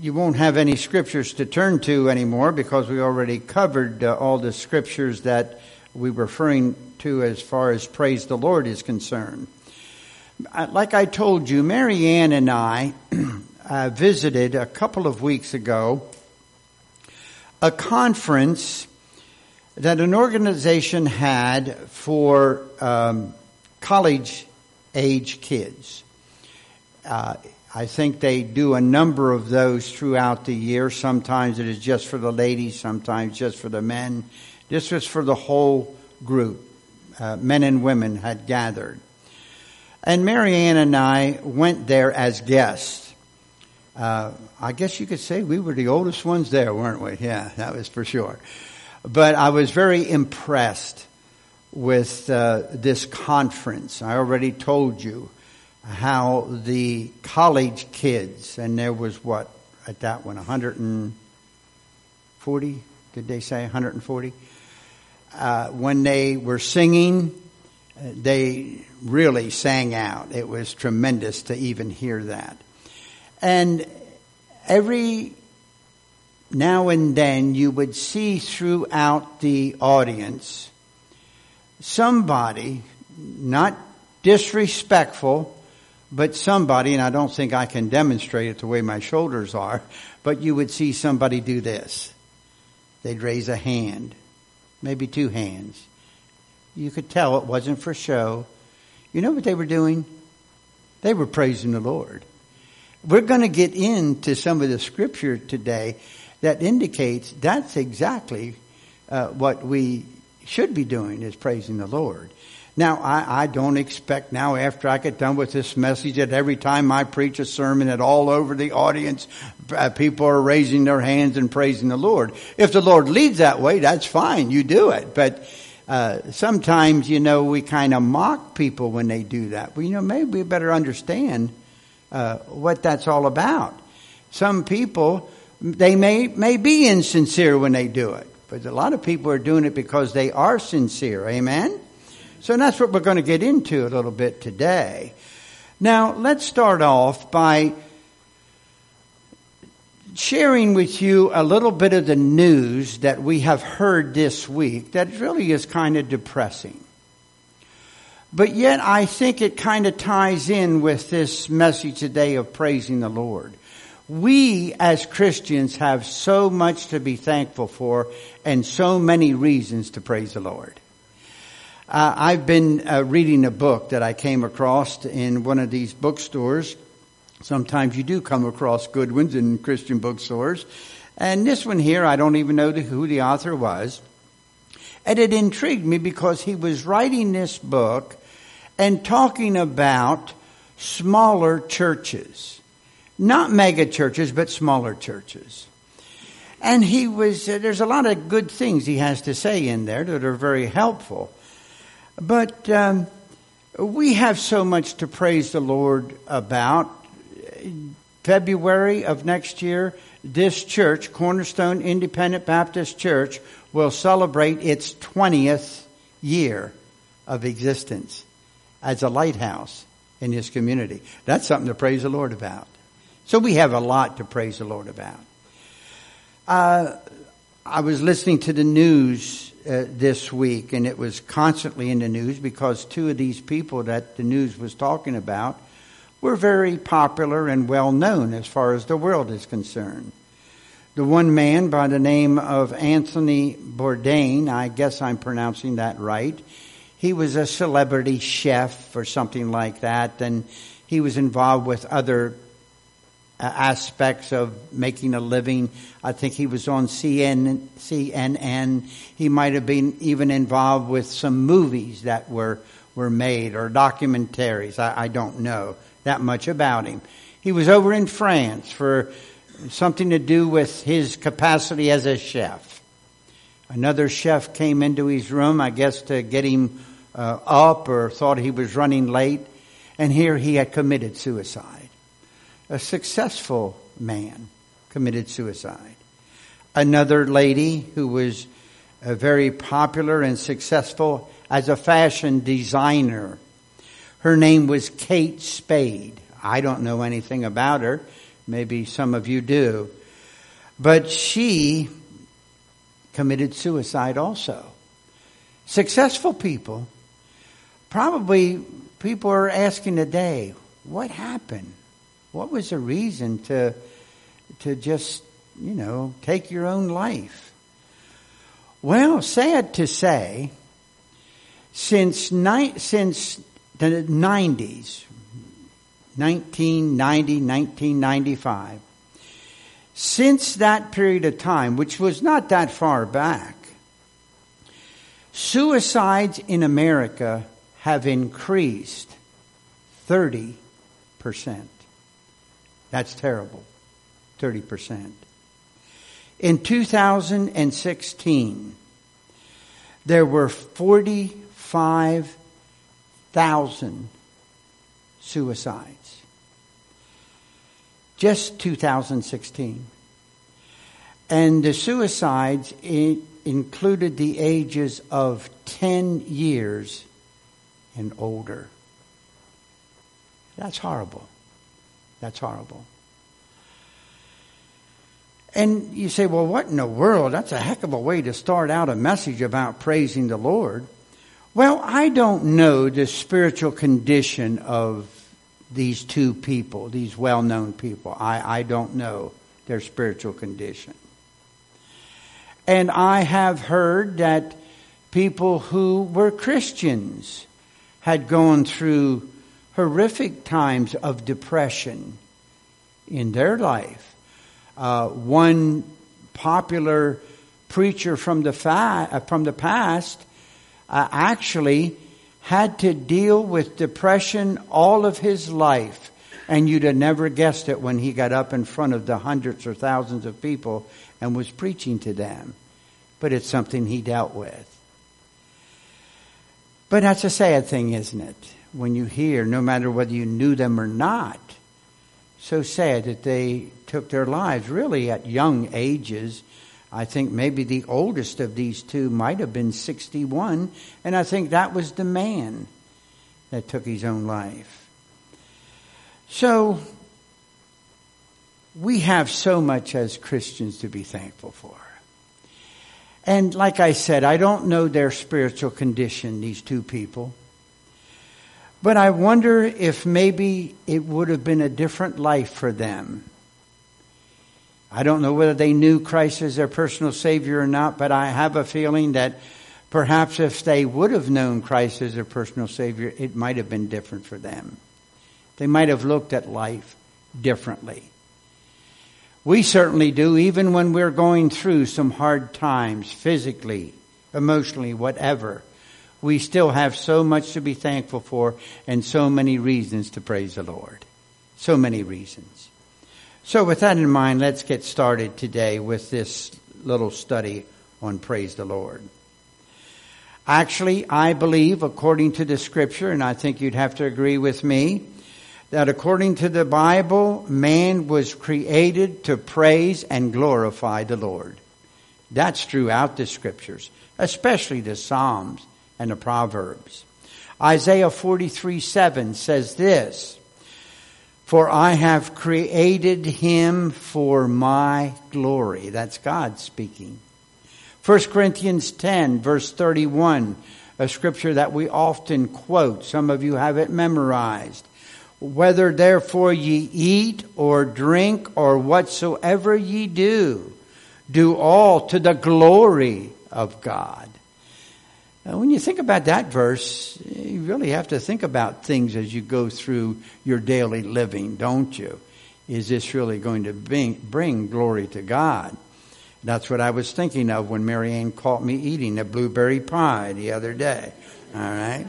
You won't have any scriptures to turn to anymore because we already covered all the scriptures that we're referring to as far as praise the Lord is concerned. Like I told you, Mary Ann and I visited a couple of weeks ago a conference that an organization had for college-age kids. I think they do a number of those throughout the year. Sometimes it is just for the ladies, sometimes just for the men. This was for the whole group. Men and women had gathered. And Mary Ann and I went there as guests. I guess you could say we were the oldest ones there, weren't we? Yeah, that was for sure. But I was very impressed with this conference. I already told you how the college kids, and there was what, at that one, 140? Did they say 140? When they were singing, they really sang out. It was tremendous to even hear that. And every now and then you would see throughout the audience somebody, not disrespectful, but somebody, and I don't think I can demonstrate it the way my shoulders are, but you would see somebody do this. They'd raise a hand, maybe two hands. You could tell it wasn't for show. You know what they were doing? They were praising the Lord. We're going to get into some of the scripture today that indicates that's exactly what we should be doing, is praising the Lord. Now, I don't expect now after I get done with this message that every time I preach a sermon that all over the audience, people are raising their hands and praising the Lord. If the Lord leads that way, that's fine. You do it. But sometimes, you know, we kind of mock people when they do that. Well, you know, maybe we better understand what that's all about. Some people, they may be insincere when they do it. But a lot of people are doing it because they are sincere. Amen? So that's what we're going to get into a little bit today. Now, let's start off by sharing with you a little bit of the news that we have heard this week that really is kind of depressing. But yet, I think it kind of ties in with this message today of praising the Lord. We as Christians have so much to be thankful for and so many reasons to praise the Lord. I've been reading a book that I came across in one of these bookstores. Sometimes you do come across good ones in Christian bookstores. And this one here, I don't even know who the author was. And it intrigued me because he was writing this book and talking about smaller churches. Not mega churches, but smaller churches. And he was, there's a lot of good things he has to say in there that are very helpful. But we have so much to praise the Lord about. February of next year, this church, Cornerstone Independent Baptist Church, will celebrate its 20th year of existence as a lighthouse in this community. That's something to praise the Lord about. So we have a lot to praise the Lord about. I was listening to the news this week, and it was constantly in the news because two of these people that the news was talking about were very popular and well known as far as the world is concerned. The one man by the name of Anthony Bourdain, I guess I'm pronouncing that right, he was a celebrity chef or something like that, and he was involved with other aspects of making a living. I think he was on CNN. He might have been even involved with some movies that were made or documentaries. I don't know that much about him. He was over in France for something to do with his capacity as a chef. Another chef came into his room, I guess, to get him up, or thought he was running late. And here he had committed suicide. A successful man committed suicide. Another lady who was very popular and successful as a fashion designer. Her name was Kate Spade. I don't know anything about her. Maybe some of you do. But she committed suicide also. Successful people, probably people are asking today, what happened? What was the reason to just, you know, take your own life? Well, sad to say, since the 90s, 1990, 1995, since that period of time, which was not that far back, suicides in America have increased 30%. That's terrible, 30%. In 2016, there were 45,000 suicides. Just 2016. And the suicides included the ages of 10 years and older. That's horrible. That's horrible. And you say, well, what in the world? That's a heck of a way to start out a message about praising the Lord. Well, I don't know the spiritual condition of these two people, these well-known people. I don't know their spiritual condition. And I have heard that people who were Christians had gone through horrific times of depression in their life. One popular preacher from the past actually had to deal with depression all of his life. And you'd have never guessed it when he got up in front of the hundreds or thousands of people and was preaching to them. But it's something he dealt with. But that's a sad thing, isn't it? When you hear, no matter whether you knew them or not, so sad that they took their lives really at young ages. I think maybe the oldest of these two might have been 61, and I think that was the man that took his own life. So, we have so much as Christians to be thankful for. And like I said, I don't know their spiritual condition, these two people. But I wonder if maybe it would have been a different life for them. I don't know whether they knew Christ as their personal Savior or not, but I have a feeling that perhaps if they would have known Christ as their personal Savior, it might have been different for them. They might have looked at life differently. We certainly do, even when we're going through some hard times, physically, emotionally, whatever. We still have so much to be thankful for and so many reasons to praise the Lord. So many reasons. So with that in mind, let's get started today with this little study on praise the Lord. Actually, I believe, according to the Scripture, and I think you'd have to agree with me, that according to the Bible, man was created to praise and glorify the Lord. That's throughout the Scriptures, especially the Psalms and the Proverbs. Isaiah 43:7 says this, "For I have created him for my glory." That's God speaking. 1 Corinthians 10 verse 31, a scripture that we often quote. Some of you have it memorized. "Whether therefore ye eat or drink or whatsoever ye do, do all to the glory of God." Now, when you think about that verse, you really have to think about things as you go through your daily living, don't you? Is this really going to bring glory to God? That's what I was thinking of when Mary Ann caught me eating a blueberry pie the other day. All right?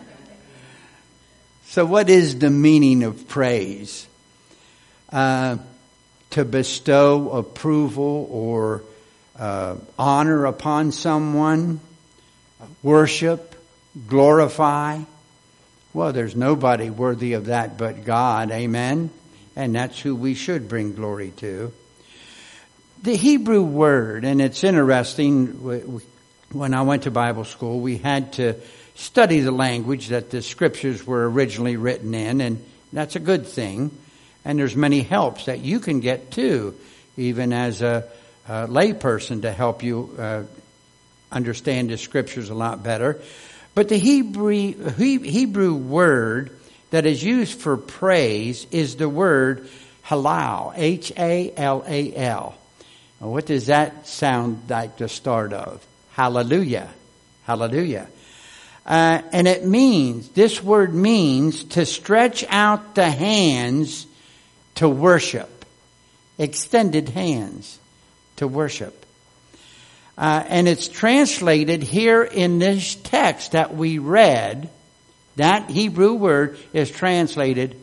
So what is the meaning of praise? To bestow approval or honor upon someone. Worship, glorify. Well, there's nobody worthy of that but God, amen? And that's who we should bring glory to. The Hebrew word, and it's interesting, when I went to Bible school, we had to study the language that the Scriptures were originally written in, and that's a good thing. And there's many helps that you can get too, even as a lay person, to help you understand the scriptures a lot better. But the Hebrew word that is used for praise is the word halal, H-A-L-A-L. Now, what does that sound like to start of? Hallelujah. Hallelujah. And it means, this word means to stretch out the hands to worship. Extended hands to worship. And it's translated here in this text that we read. That Hebrew word is translated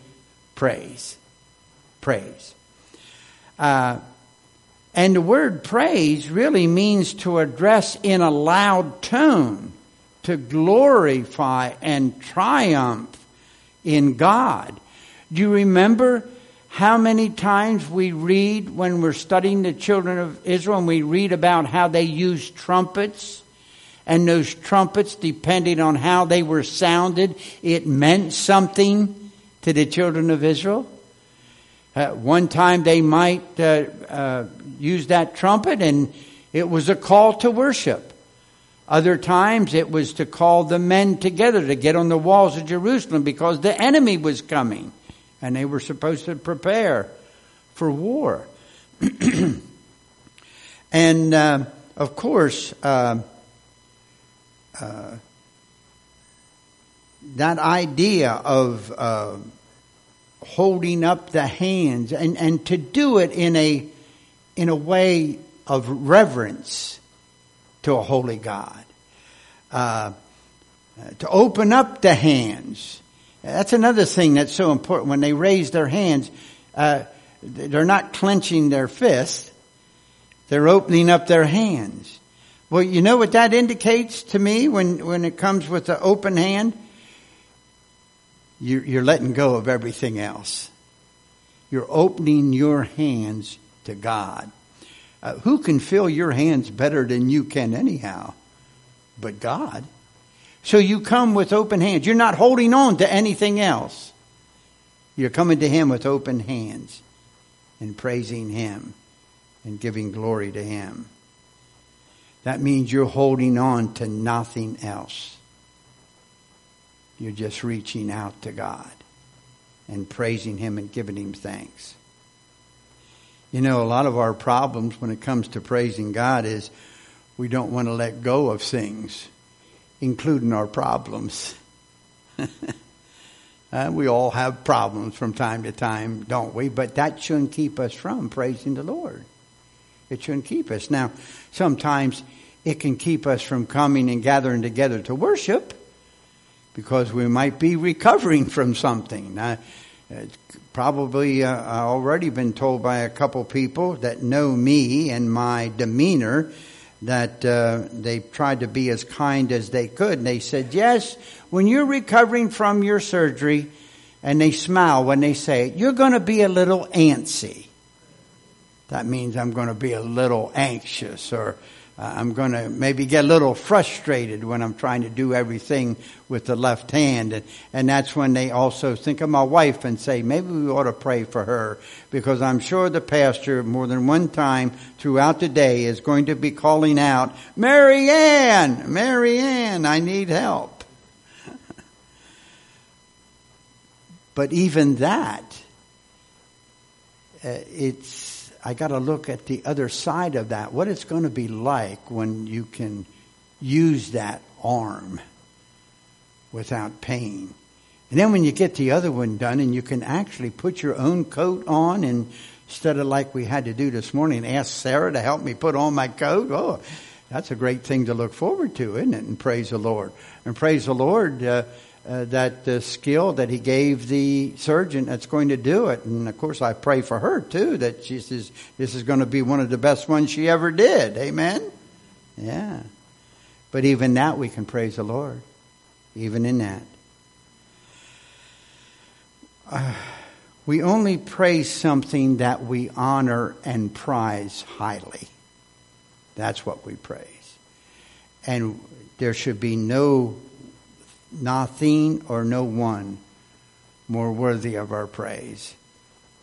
praise. Praise. And the word praise really means to address in a loud tone, to glorify and triumph in God. Do you remember how many times we read when we're studying the children of Israel, and we read about how they used trumpets? And those trumpets, depending on how they were sounded, it meant something to the children of Israel. One time they might use that trumpet and it was a call to worship. Other times it was to call the men together to get on the walls of Jerusalem because the enemy was coming and they were supposed to prepare for war. And of course, that idea of holding up the hands and to do it in a way of reverence to a holy God. To open up the hands. That's another thing that's so important. When they raise their hands, they're not clenching their fists. They're opening up their hands. Well, you know what that indicates to me when it comes with the open hand? You're letting go of everything else. You're opening your hands to God. Who can fill your hands better than you can anyhow? But God. So you come with open hands. You're not holding on to anything else. You're coming to Him with open hands and praising Him and giving glory to Him. That means you're holding on to nothing else. You're just reaching out to God and praising Him and giving Him thanks. You know, a lot of our problems when it comes to praising God is we don't want to let go of things, including our problems. We all have problems from time to time, don't we? But that shouldn't keep us from praising the Lord. It shouldn't keep us. Now, sometimes it can keep us from coming and gathering together to worship, because we might be recovering from something. It's probably already been told by a couple people that know me and my demeanor that they tried to be as kind as they could. And they said, yes, when you're recovering from your surgery, and they smile when they say it, you're going to be a little antsy. That means I'm going to be a little anxious, or I'm going to maybe get a little frustrated when I'm trying to do everything with the left hand. And that's when they also think of my wife and say, maybe we ought to pray for her, because I'm sure the pastor more than one time throughout the day is going to be calling out, Mary Ann, Mary Ann, I need help. But even that, I got to look at the other side of that. What it's going to be like when you can use that arm without pain. And then when you get the other one done and you can actually put your own coat on, and instead of like we had to do this morning, ask Sarah to help me put on my coat. Oh, that's a great thing to look forward to, isn't it? And praise the Lord. And praise the Lord that the skill that He gave the surgeon that's going to do it. And of course I pray for her too, that she says this is going to be one of the best ones she ever did. Amen? Yeah. But even that we can praise the Lord. Even in that. We only praise something that we honor and prize highly. That's what we praise. And there should be nothing or no one more worthy of our praise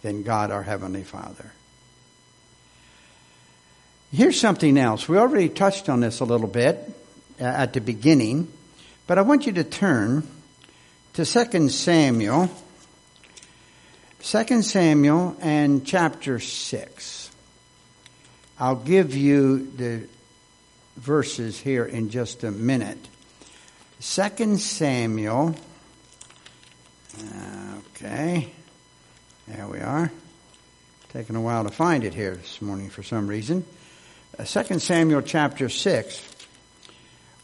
than God our Heavenly Father. Here's something else. We already touched on this a little bit at the beginning, but I want you to turn to 2 Samuel. 2 Samuel and chapter 6. I'll give you the verses here in just a minute. 2 Samuel. Okay. There we are. Taking a while to find it here this morning for some reason. 2 Samuel chapter 6.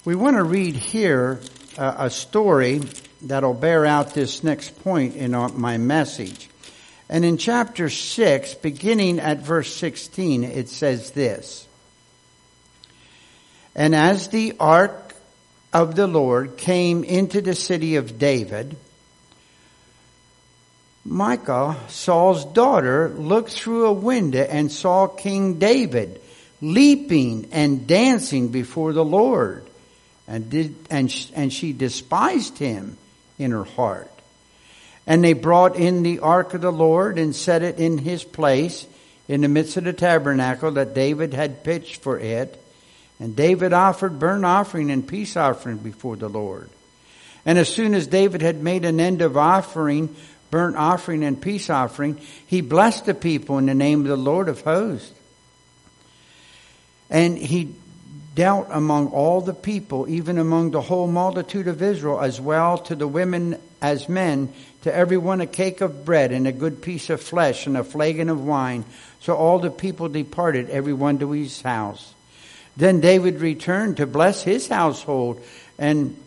We want to read here a story that'll bear out this next point in my message. And in chapter 6, beginning at verse 16, it says this. And as the ark of the Lord came into the city of David, Michal, Saul's daughter, looked through a window and saw King David leaping and dancing before the Lord. And she despised him in her heart. And they brought in the ark of the Lord and set it in his place in the midst of the tabernacle that David had pitched for it. And David offered burnt offering and peace offering before the Lord. And as soon as David had made an end of offering burnt offering and peace offering, he blessed the people in the name of the Lord of hosts. And he dealt among all the people, even among the whole multitude of Israel, as well to the women as men, to everyone a cake of bread and a good piece of flesh and a flagon of wine. So all the people departed, everyone to his house. Then David returned to bless his household. And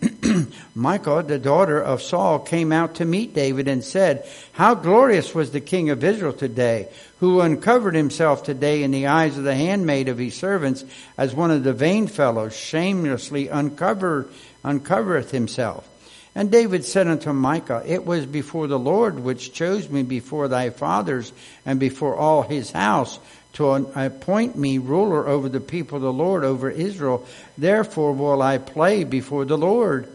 Michal, the daughter of Saul, came out to meet David and said, How glorious was the king of Israel today, who uncovered himself today in the eyes of the handmaid of his servants, as one of the vain fellows shamelessly uncovereth himself. And David said unto Michal, It was before the Lord which chose me before thy fathers and before all his house, to appoint me ruler over the people of the Lord, over Israel. Therefore will I play before the Lord.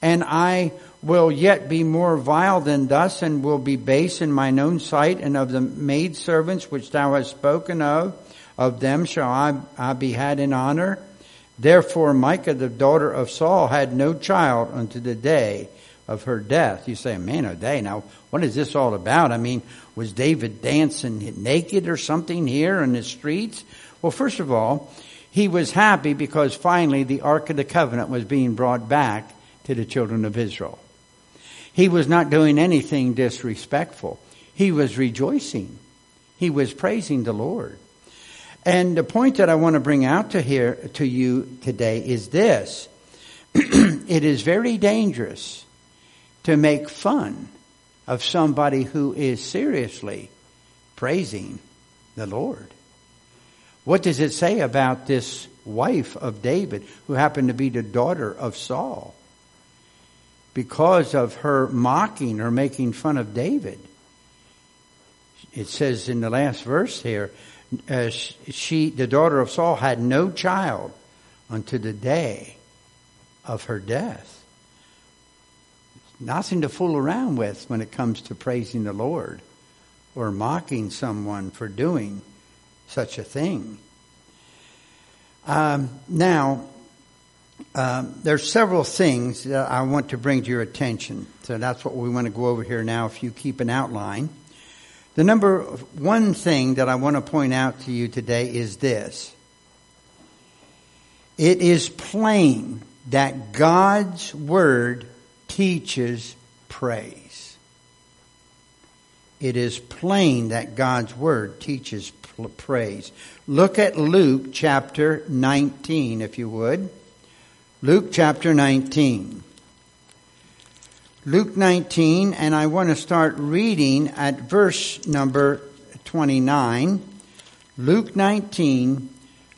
And I will yet be more vile than thus, and will be base in mine own sight, and of the maidservants which thou hast spoken of them shall I be had in honor. Therefore Micah, the daughter of Saul, had no child unto the day of her death. You say, man, a day. Now, what is this all about? I mean, was David dancing naked or something here in the streets? Well, first of all, he was happy because finally the Ark of the Covenant was being brought back to the children of Israel. He was not doing anything disrespectful. He was rejoicing. He was praising the Lord. And the point that I want to bring out to you today is this. It is very dangerous to make fun of somebody who is seriously praising the Lord. What does it say about this wife of David, who happened to be the daughter of Saul? Because of her mocking or making fun of David, it says in the last verse here, she, the daughter of Saul, had no child unto the day of her death. Nothing to fool around with when it comes to praising the Lord or mocking someone for doing such a thing. There's several things that I want to bring to your attention. So that's what we want to go over here now if you keep an outline. The number one thing that I want to point out to you today is this. It is plain that God's word teaches praise. It is plain that God's word teaches praise. Look at Luke chapter 19, if you would. Luke chapter 19. Luke 19, and I want to start reading at verse number 29. Luke 19,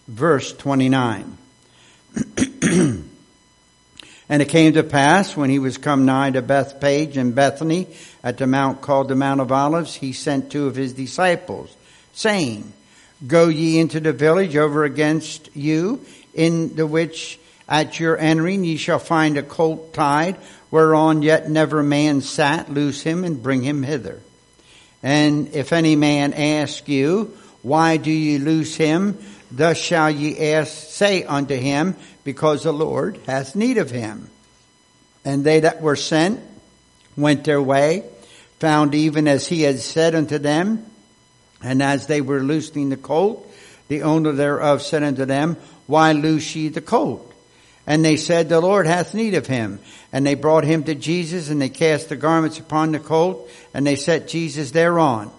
verse 29. And it came to pass, when he was come nigh to Bethpage and Bethany, at the mount called the Mount of Olives, he sent two of his disciples, saying, Go ye into the village over against you, in the which at your entering ye shall find a colt tied, whereon yet never man sat. Loose him and bring him hither. And if any man ask you, why do ye loose him? Thus shall ye ask, say unto him, because the Lord hath need of him. And they that were sent went their way, found even as he had said unto them. And as they were loosing the colt, the owner thereof said unto them, why loose ye the colt? And they said, the Lord hath need of him. And they brought him to Jesus, and they cast the garments upon the colt, and they set Jesus thereon.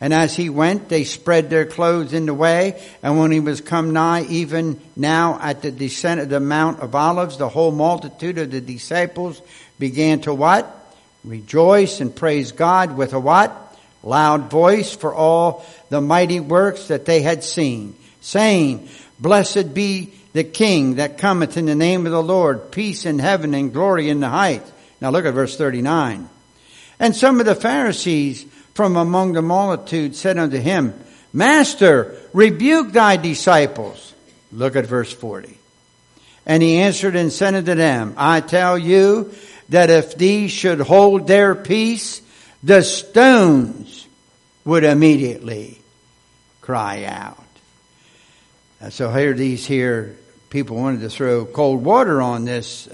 And as he went, they spread their clothes in the way. And when he was come nigh, even now at the descent of the Mount of Olives, the whole multitude of the disciples began to what? Rejoice and praise God with a what? Loud voice for all the mighty works that they had seen, saying, blessed be the King that cometh in the name of the Lord, peace in heaven and glory in the heights. Now look at verse 39. And some of the Pharisees from among the multitude said unto him, Master, rebuke thy disciples. Look at verse 40. And he answered and said unto them, I tell you that if these should hold their peace, the stones would immediately cry out. And so here these here people wanted to throw cold water on this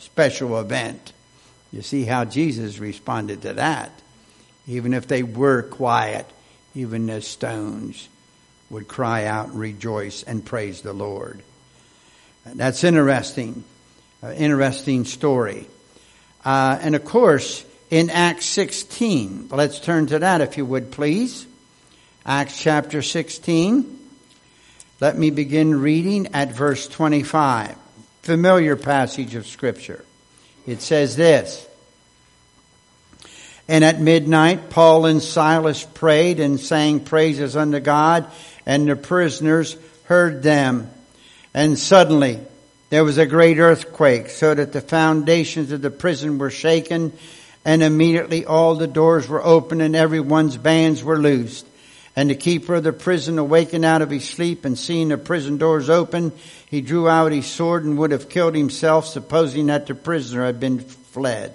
special event. You see how Jesus responded to that. Even if they were quiet, even the stones would cry out, rejoice, and praise the Lord. That's interesting. Interesting story. And of course, in Acts 16, let's turn to that if you would please. Acts chapter 16. Let me begin reading at verse 25. Familiar passage of Scripture. It says this. And at midnight, Paul and Silas prayed and sang praises unto God, and the prisoners heard them. And suddenly there was a great earthquake, so that the foundations of the prison were shaken, and immediately all the doors were opened, and everyone's bands were loosed. And the keeper of the prison awakened out of his sleep, and seeing the prison doors open, he drew out his sword and would have killed himself, supposing that the prisoner had been fled.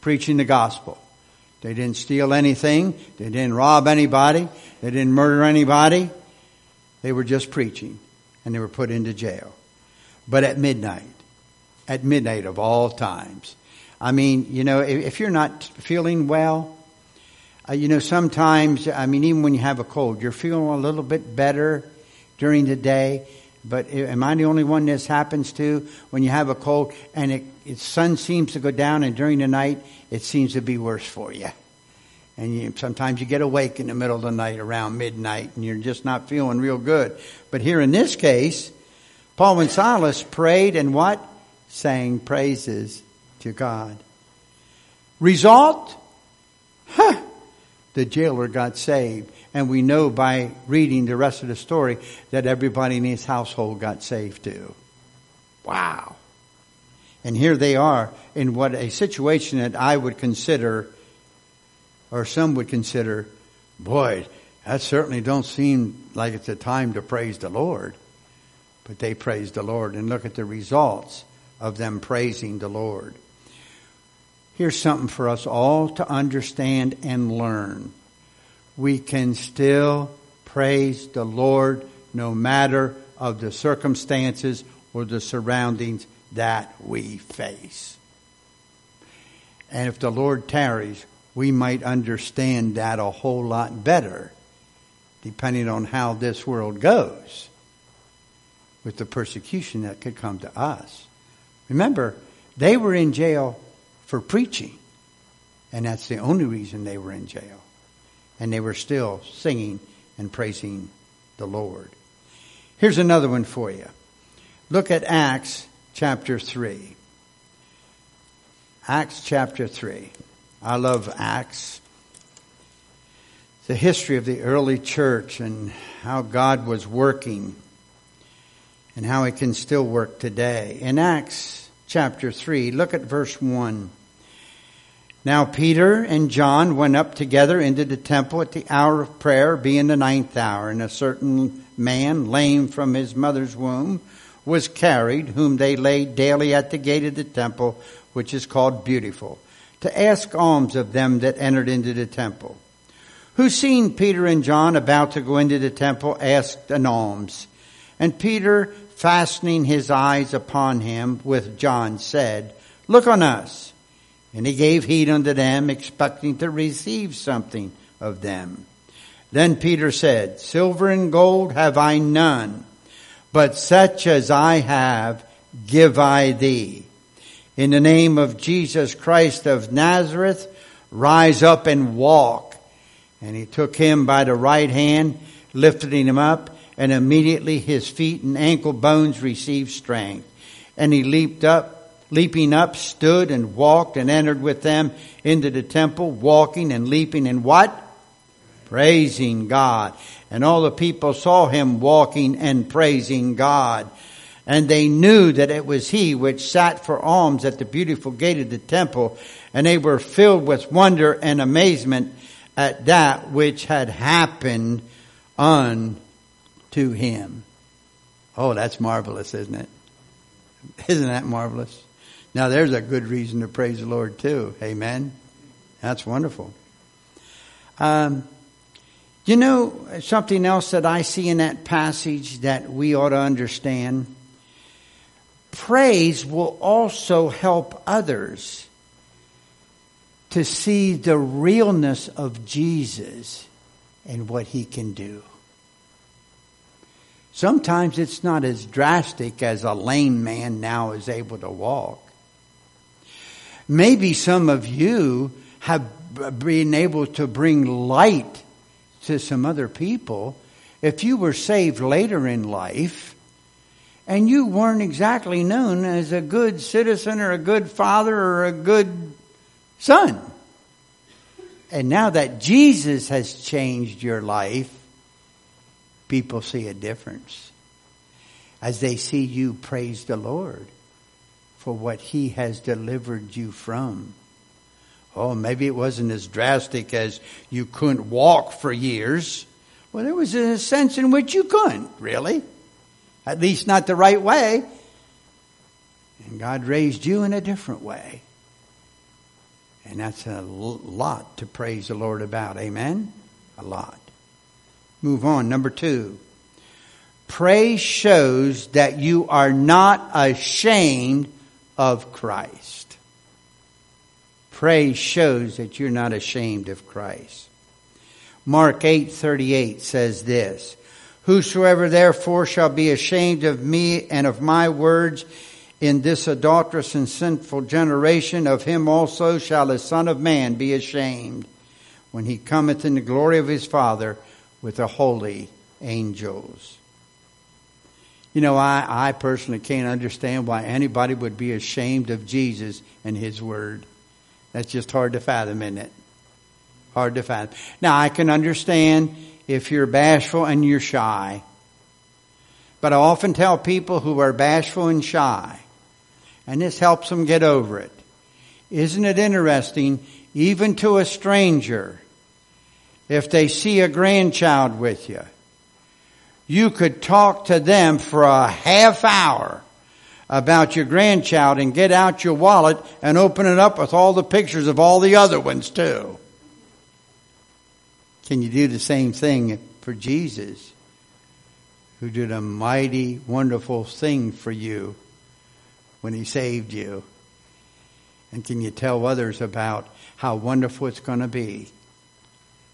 Preaching the gospel. They didn't steal anything. They didn't rob anybody. They didn't murder anybody. They were just preaching. And they were put into jail. But at midnight of all times. I mean, you know, if you're not feeling well, you know, sometimes, I mean, even when you have a cold, you're feeling a little bit better during the day. But am I the only one this happens to? When you have a cold and the sun seems to go down, and during the night it seems to be worse for you. And sometimes you get awake in the middle of the night around midnight and you're just not feeling real good. But here in this case, Paul and Silas prayed and what? Sang praises to God. Result? Huh. The jailer got saved. And we know by reading the rest of the story that everybody in his household got saved too. Wow. And here they are in what a situation that I would consider, or some would consider, boy, that certainly don't seem like it's a time to praise the Lord. But they praised the Lord, and look at the results of them praising the Lord. Here's something for us all to understand and learn. We can still praise the Lord no matter of the circumstances or the surroundings that we face. And if the Lord tarries, we might understand that a whole lot better, depending on how this world goes with the persecution that could come to us. Remember, they were in jail for preaching, and that's the only reason they were in jail. And they were still singing and praising the Lord. Here's another one for you. Look at Acts chapter 3. Acts chapter 3. I love Acts. the history of the early church and how God was working and how He can still work today. In Acts chapter 3, look at verse 1. Now Peter and John went up together into the temple at the hour of prayer, being the ninth hour. And a certain man, lame from his mother's womb, was carried, whom they laid daily at the gate of the temple, which is called Beautiful, to ask alms of them that entered into the temple. Who, seeing Peter and John about to go into the temple, asked an alms. And Peter, fastening his eyes upon him with John, said, Look on us. And he gave heed unto them, expecting to receive something of them. Then Peter said, Silver and gold have I none, but such as I have give I thee. In the name of Jesus Christ of Nazareth, rise up and walk. And he took him by the right hand, lifting him up, and immediately his feet and ankle bones received strength. And he leaping up, stood and walked and entered with them into the temple, walking and leaping and what? Praising God. And all the people saw him walking and praising God. And they knew that it was he which sat for alms at the beautiful gate of the temple. And they were filled with wonder and amazement at that which had happened unto him. Oh, that's marvelous, isn't it? Isn't that marvelous? Now, there's a good reason to praise the Lord, too. Amen? That's wonderful. You know, something else that I see in that passage that we ought to understand? Praise will also help others to see the realness of Jesus and what He can do. Sometimes it's not as drastic as a lame man now is able to walk. Maybe some of you have been able to bring light to some other people. If you were saved later in life and you weren't exactly known as a good citizen or a good father or a good son. And now that Jesus has changed your life, people see a difference as they see you praise the Lord for what He has delivered you from. Oh, maybe it wasn't as drastic as you couldn't walk for years. Well, there was a sense in which you couldn't, really. At least not the right way. And God raised you in a different way. And that's a lot to praise the Lord about. Amen? A lot. Move on. Number 2. Praise shows that you are not ashamed of Christ. Praise shows that you're not ashamed of Christ. Mark 8:38 says this, Whosoever therefore shall be ashamed of me and of my words in this adulterous and sinful generation, of him also shall the Son of Man be ashamed, when he cometh in the glory of his Father with the holy angels. You know, I personally can't understand why anybody would be ashamed of Jesus and His Word. That's just hard to fathom, isn't it? Hard to fathom. Now, I can understand if you're bashful and you're shy. But I often tell people who are bashful and shy, and this helps them get over it. Isn't it interesting, even to a stranger, if they see a grandchild with you, you could talk to them for a half hour about your grandchild and get out your wallet and open it up with all the pictures of all the other ones too. Can you do the same thing for Jesus, who did a mighty, wonderful thing for you when He saved you? And can you tell others about how wonderful it's going to be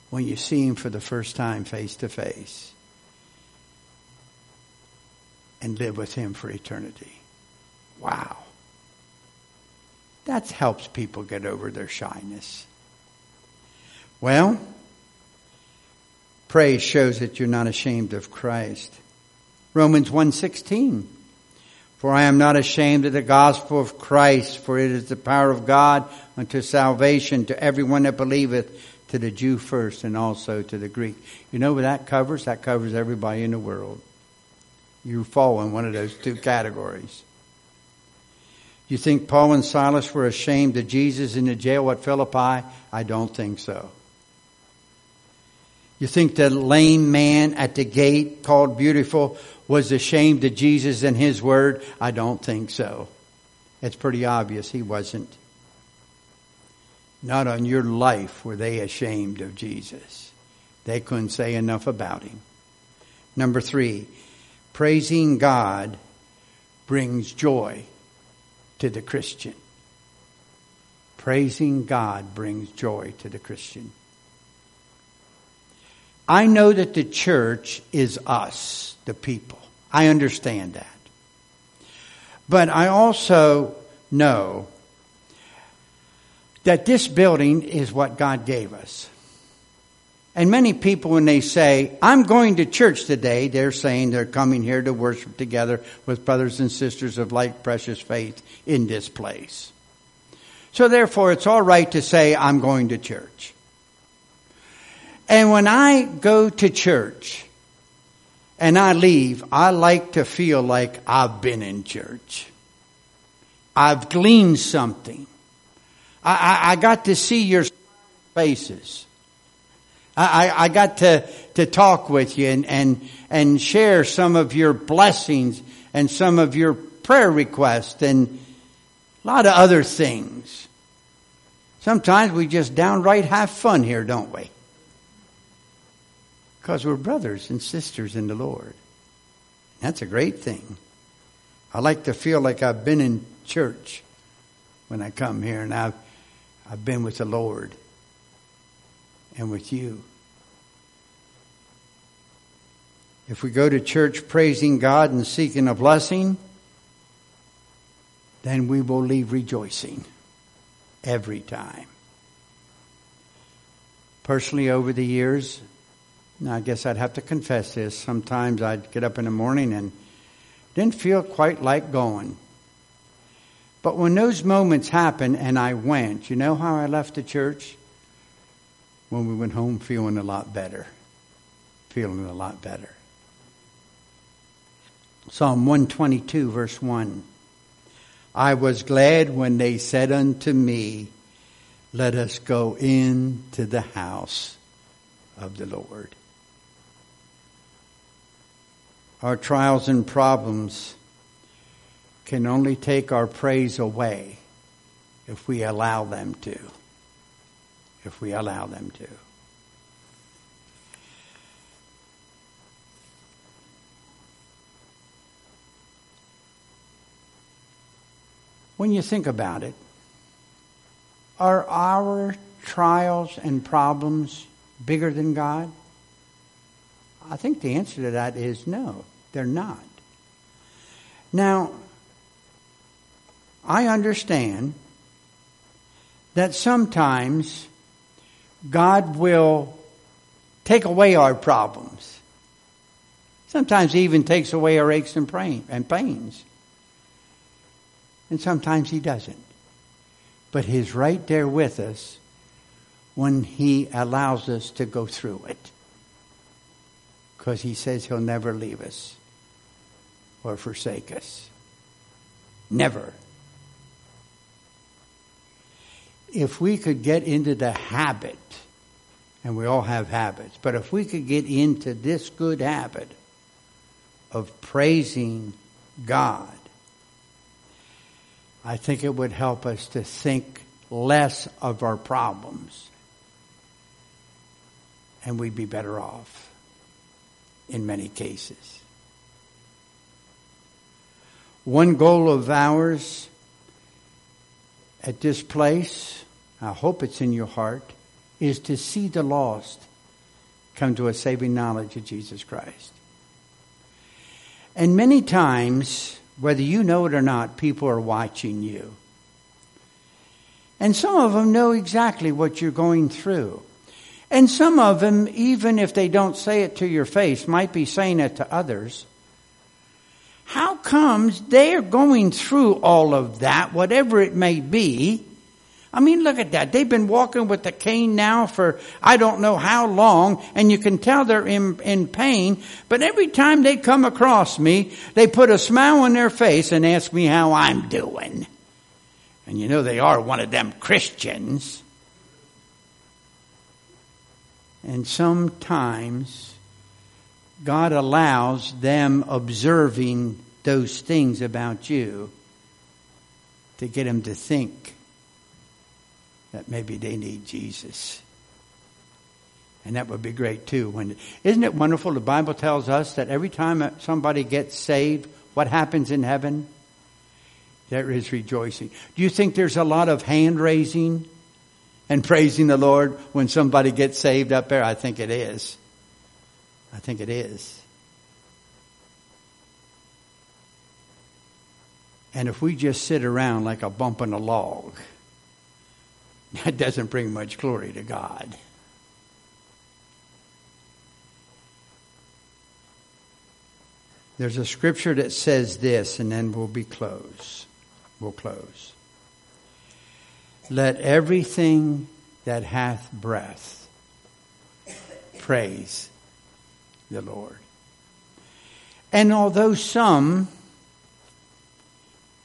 when you see Him for the first time face to face and live with Him for eternity? Wow. That helps people get over their shyness. Well, praise shows that you're not ashamed of Christ. Romans 1:16. For I am not ashamed of the gospel of Christ, for it is the power of God unto salvation to everyone that believeth, to the Jew first and also to the Greek. You know what that covers? That covers everybody in the world. You fall in one of those two categories. You think Paul and Silas were ashamed of Jesus in the jail at Philippi? I don't think so. You think the lame man at the gate called Beautiful was ashamed of Jesus and his word? I don't think so. It's pretty obvious he wasn't. Not on your life were they ashamed of Jesus. They couldn't say enough about him. Number 3, praising God brings joy to the Christian. Praising God brings joy to the Christian. I know that the church is us, the people. I understand that. But I also know that this building is what God gave us. And many people, when they say, I'm going to church today, they're saying they're coming here to worship together with brothers and sisters of like precious faith in this place. So therefore, it's all right to say, I'm going to church. And when I go to church and I leave, I like to feel like I've been in church. I've gleaned something. I got to see your faces. I got to talk with you and share some of your blessings and some of your prayer requests and a lot of other things. Sometimes we just downright have fun here, don't we? Because we're brothers and sisters in the Lord. That's a great thing. I like to feel like I've been in church when I come here, and I've been with the Lord and with you. If we go to church praising God and seeking a blessing, then we will leave rejoicing every time. Personally, over the years, now I guess I'd have to confess this, sometimes I'd get up in the morning and didn't feel quite like going. But when those moments happened and I went, you know how I left the church? When we went home feeling a lot better. Feeling a lot better. Psalm 122 verse 1. I was glad when they said unto me, let us go in to the house of the Lord. Our trials and problems can only take our praise away if we allow them to. If we allow them to. When you think about it, are our trials and problems bigger than God? I think the answer to that is no, they're not. Now, I understand that sometimes God will take away our problems. Sometimes he even takes away our aches and pains. And sometimes he doesn't. But he's right there with us when he allows us to go through it. Because he says he'll never leave us or forsake us. Never. If we could get into the habit, and we all have habits, but if we could get into this good habit of praising God, I think it would help us to think less of our problems. And we'd be better off in many cases. One goal of ours at this place, I hope it's in your heart, is to see the lost come to a saving knowledge of Jesus Christ. And many times, whether you know it or not, people are watching you. And some of them know exactly what you're going through. And some of them, even if they don't say it to your face, might be saying it to others. How comes they're going through all of that, whatever it may be, I mean, look at that. They've been walking with the cane now for I don't know how long, and you can tell they're in pain. But every time they come across me, they put a smile on their face and ask me how I'm doing. And you know they are one of them Christians. And sometimes God allows them observing those things about you to get them to think that maybe they need Jesus. And that would be great too. Isn't it wonderful? The Bible tells us that every time somebody gets saved, what happens in heaven? There is rejoicing. Do you think there's a lot of hand raising and praising the Lord when somebody gets saved up there? I think it is. I think it is. And if we just sit around like a bump on a log, that doesn't bring much glory to God. There's a scripture that says this, and then we'll be close. We'll close. Let everything that hath breath praise the Lord. And although some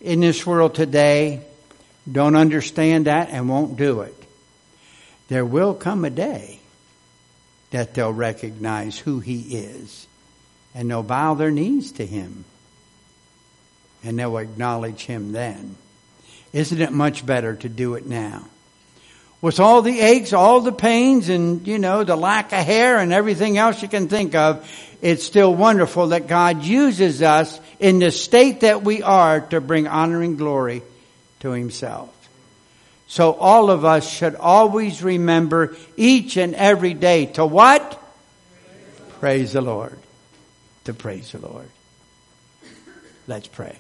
in this world today don't understand that and won't do it, there will come a day that they'll recognize who He is, and they'll bow their knees to Him, and they'll acknowledge Him then. Isn't it much better to do it now? With all the aches, all the pains, and, you know, the lack of hair and everything else you can think of, it's still wonderful that God uses us in the state that we are to bring honor and glory to Himself. So all of us should always remember each and every day to what? Praise the Lord. To praise the Lord. Let's pray.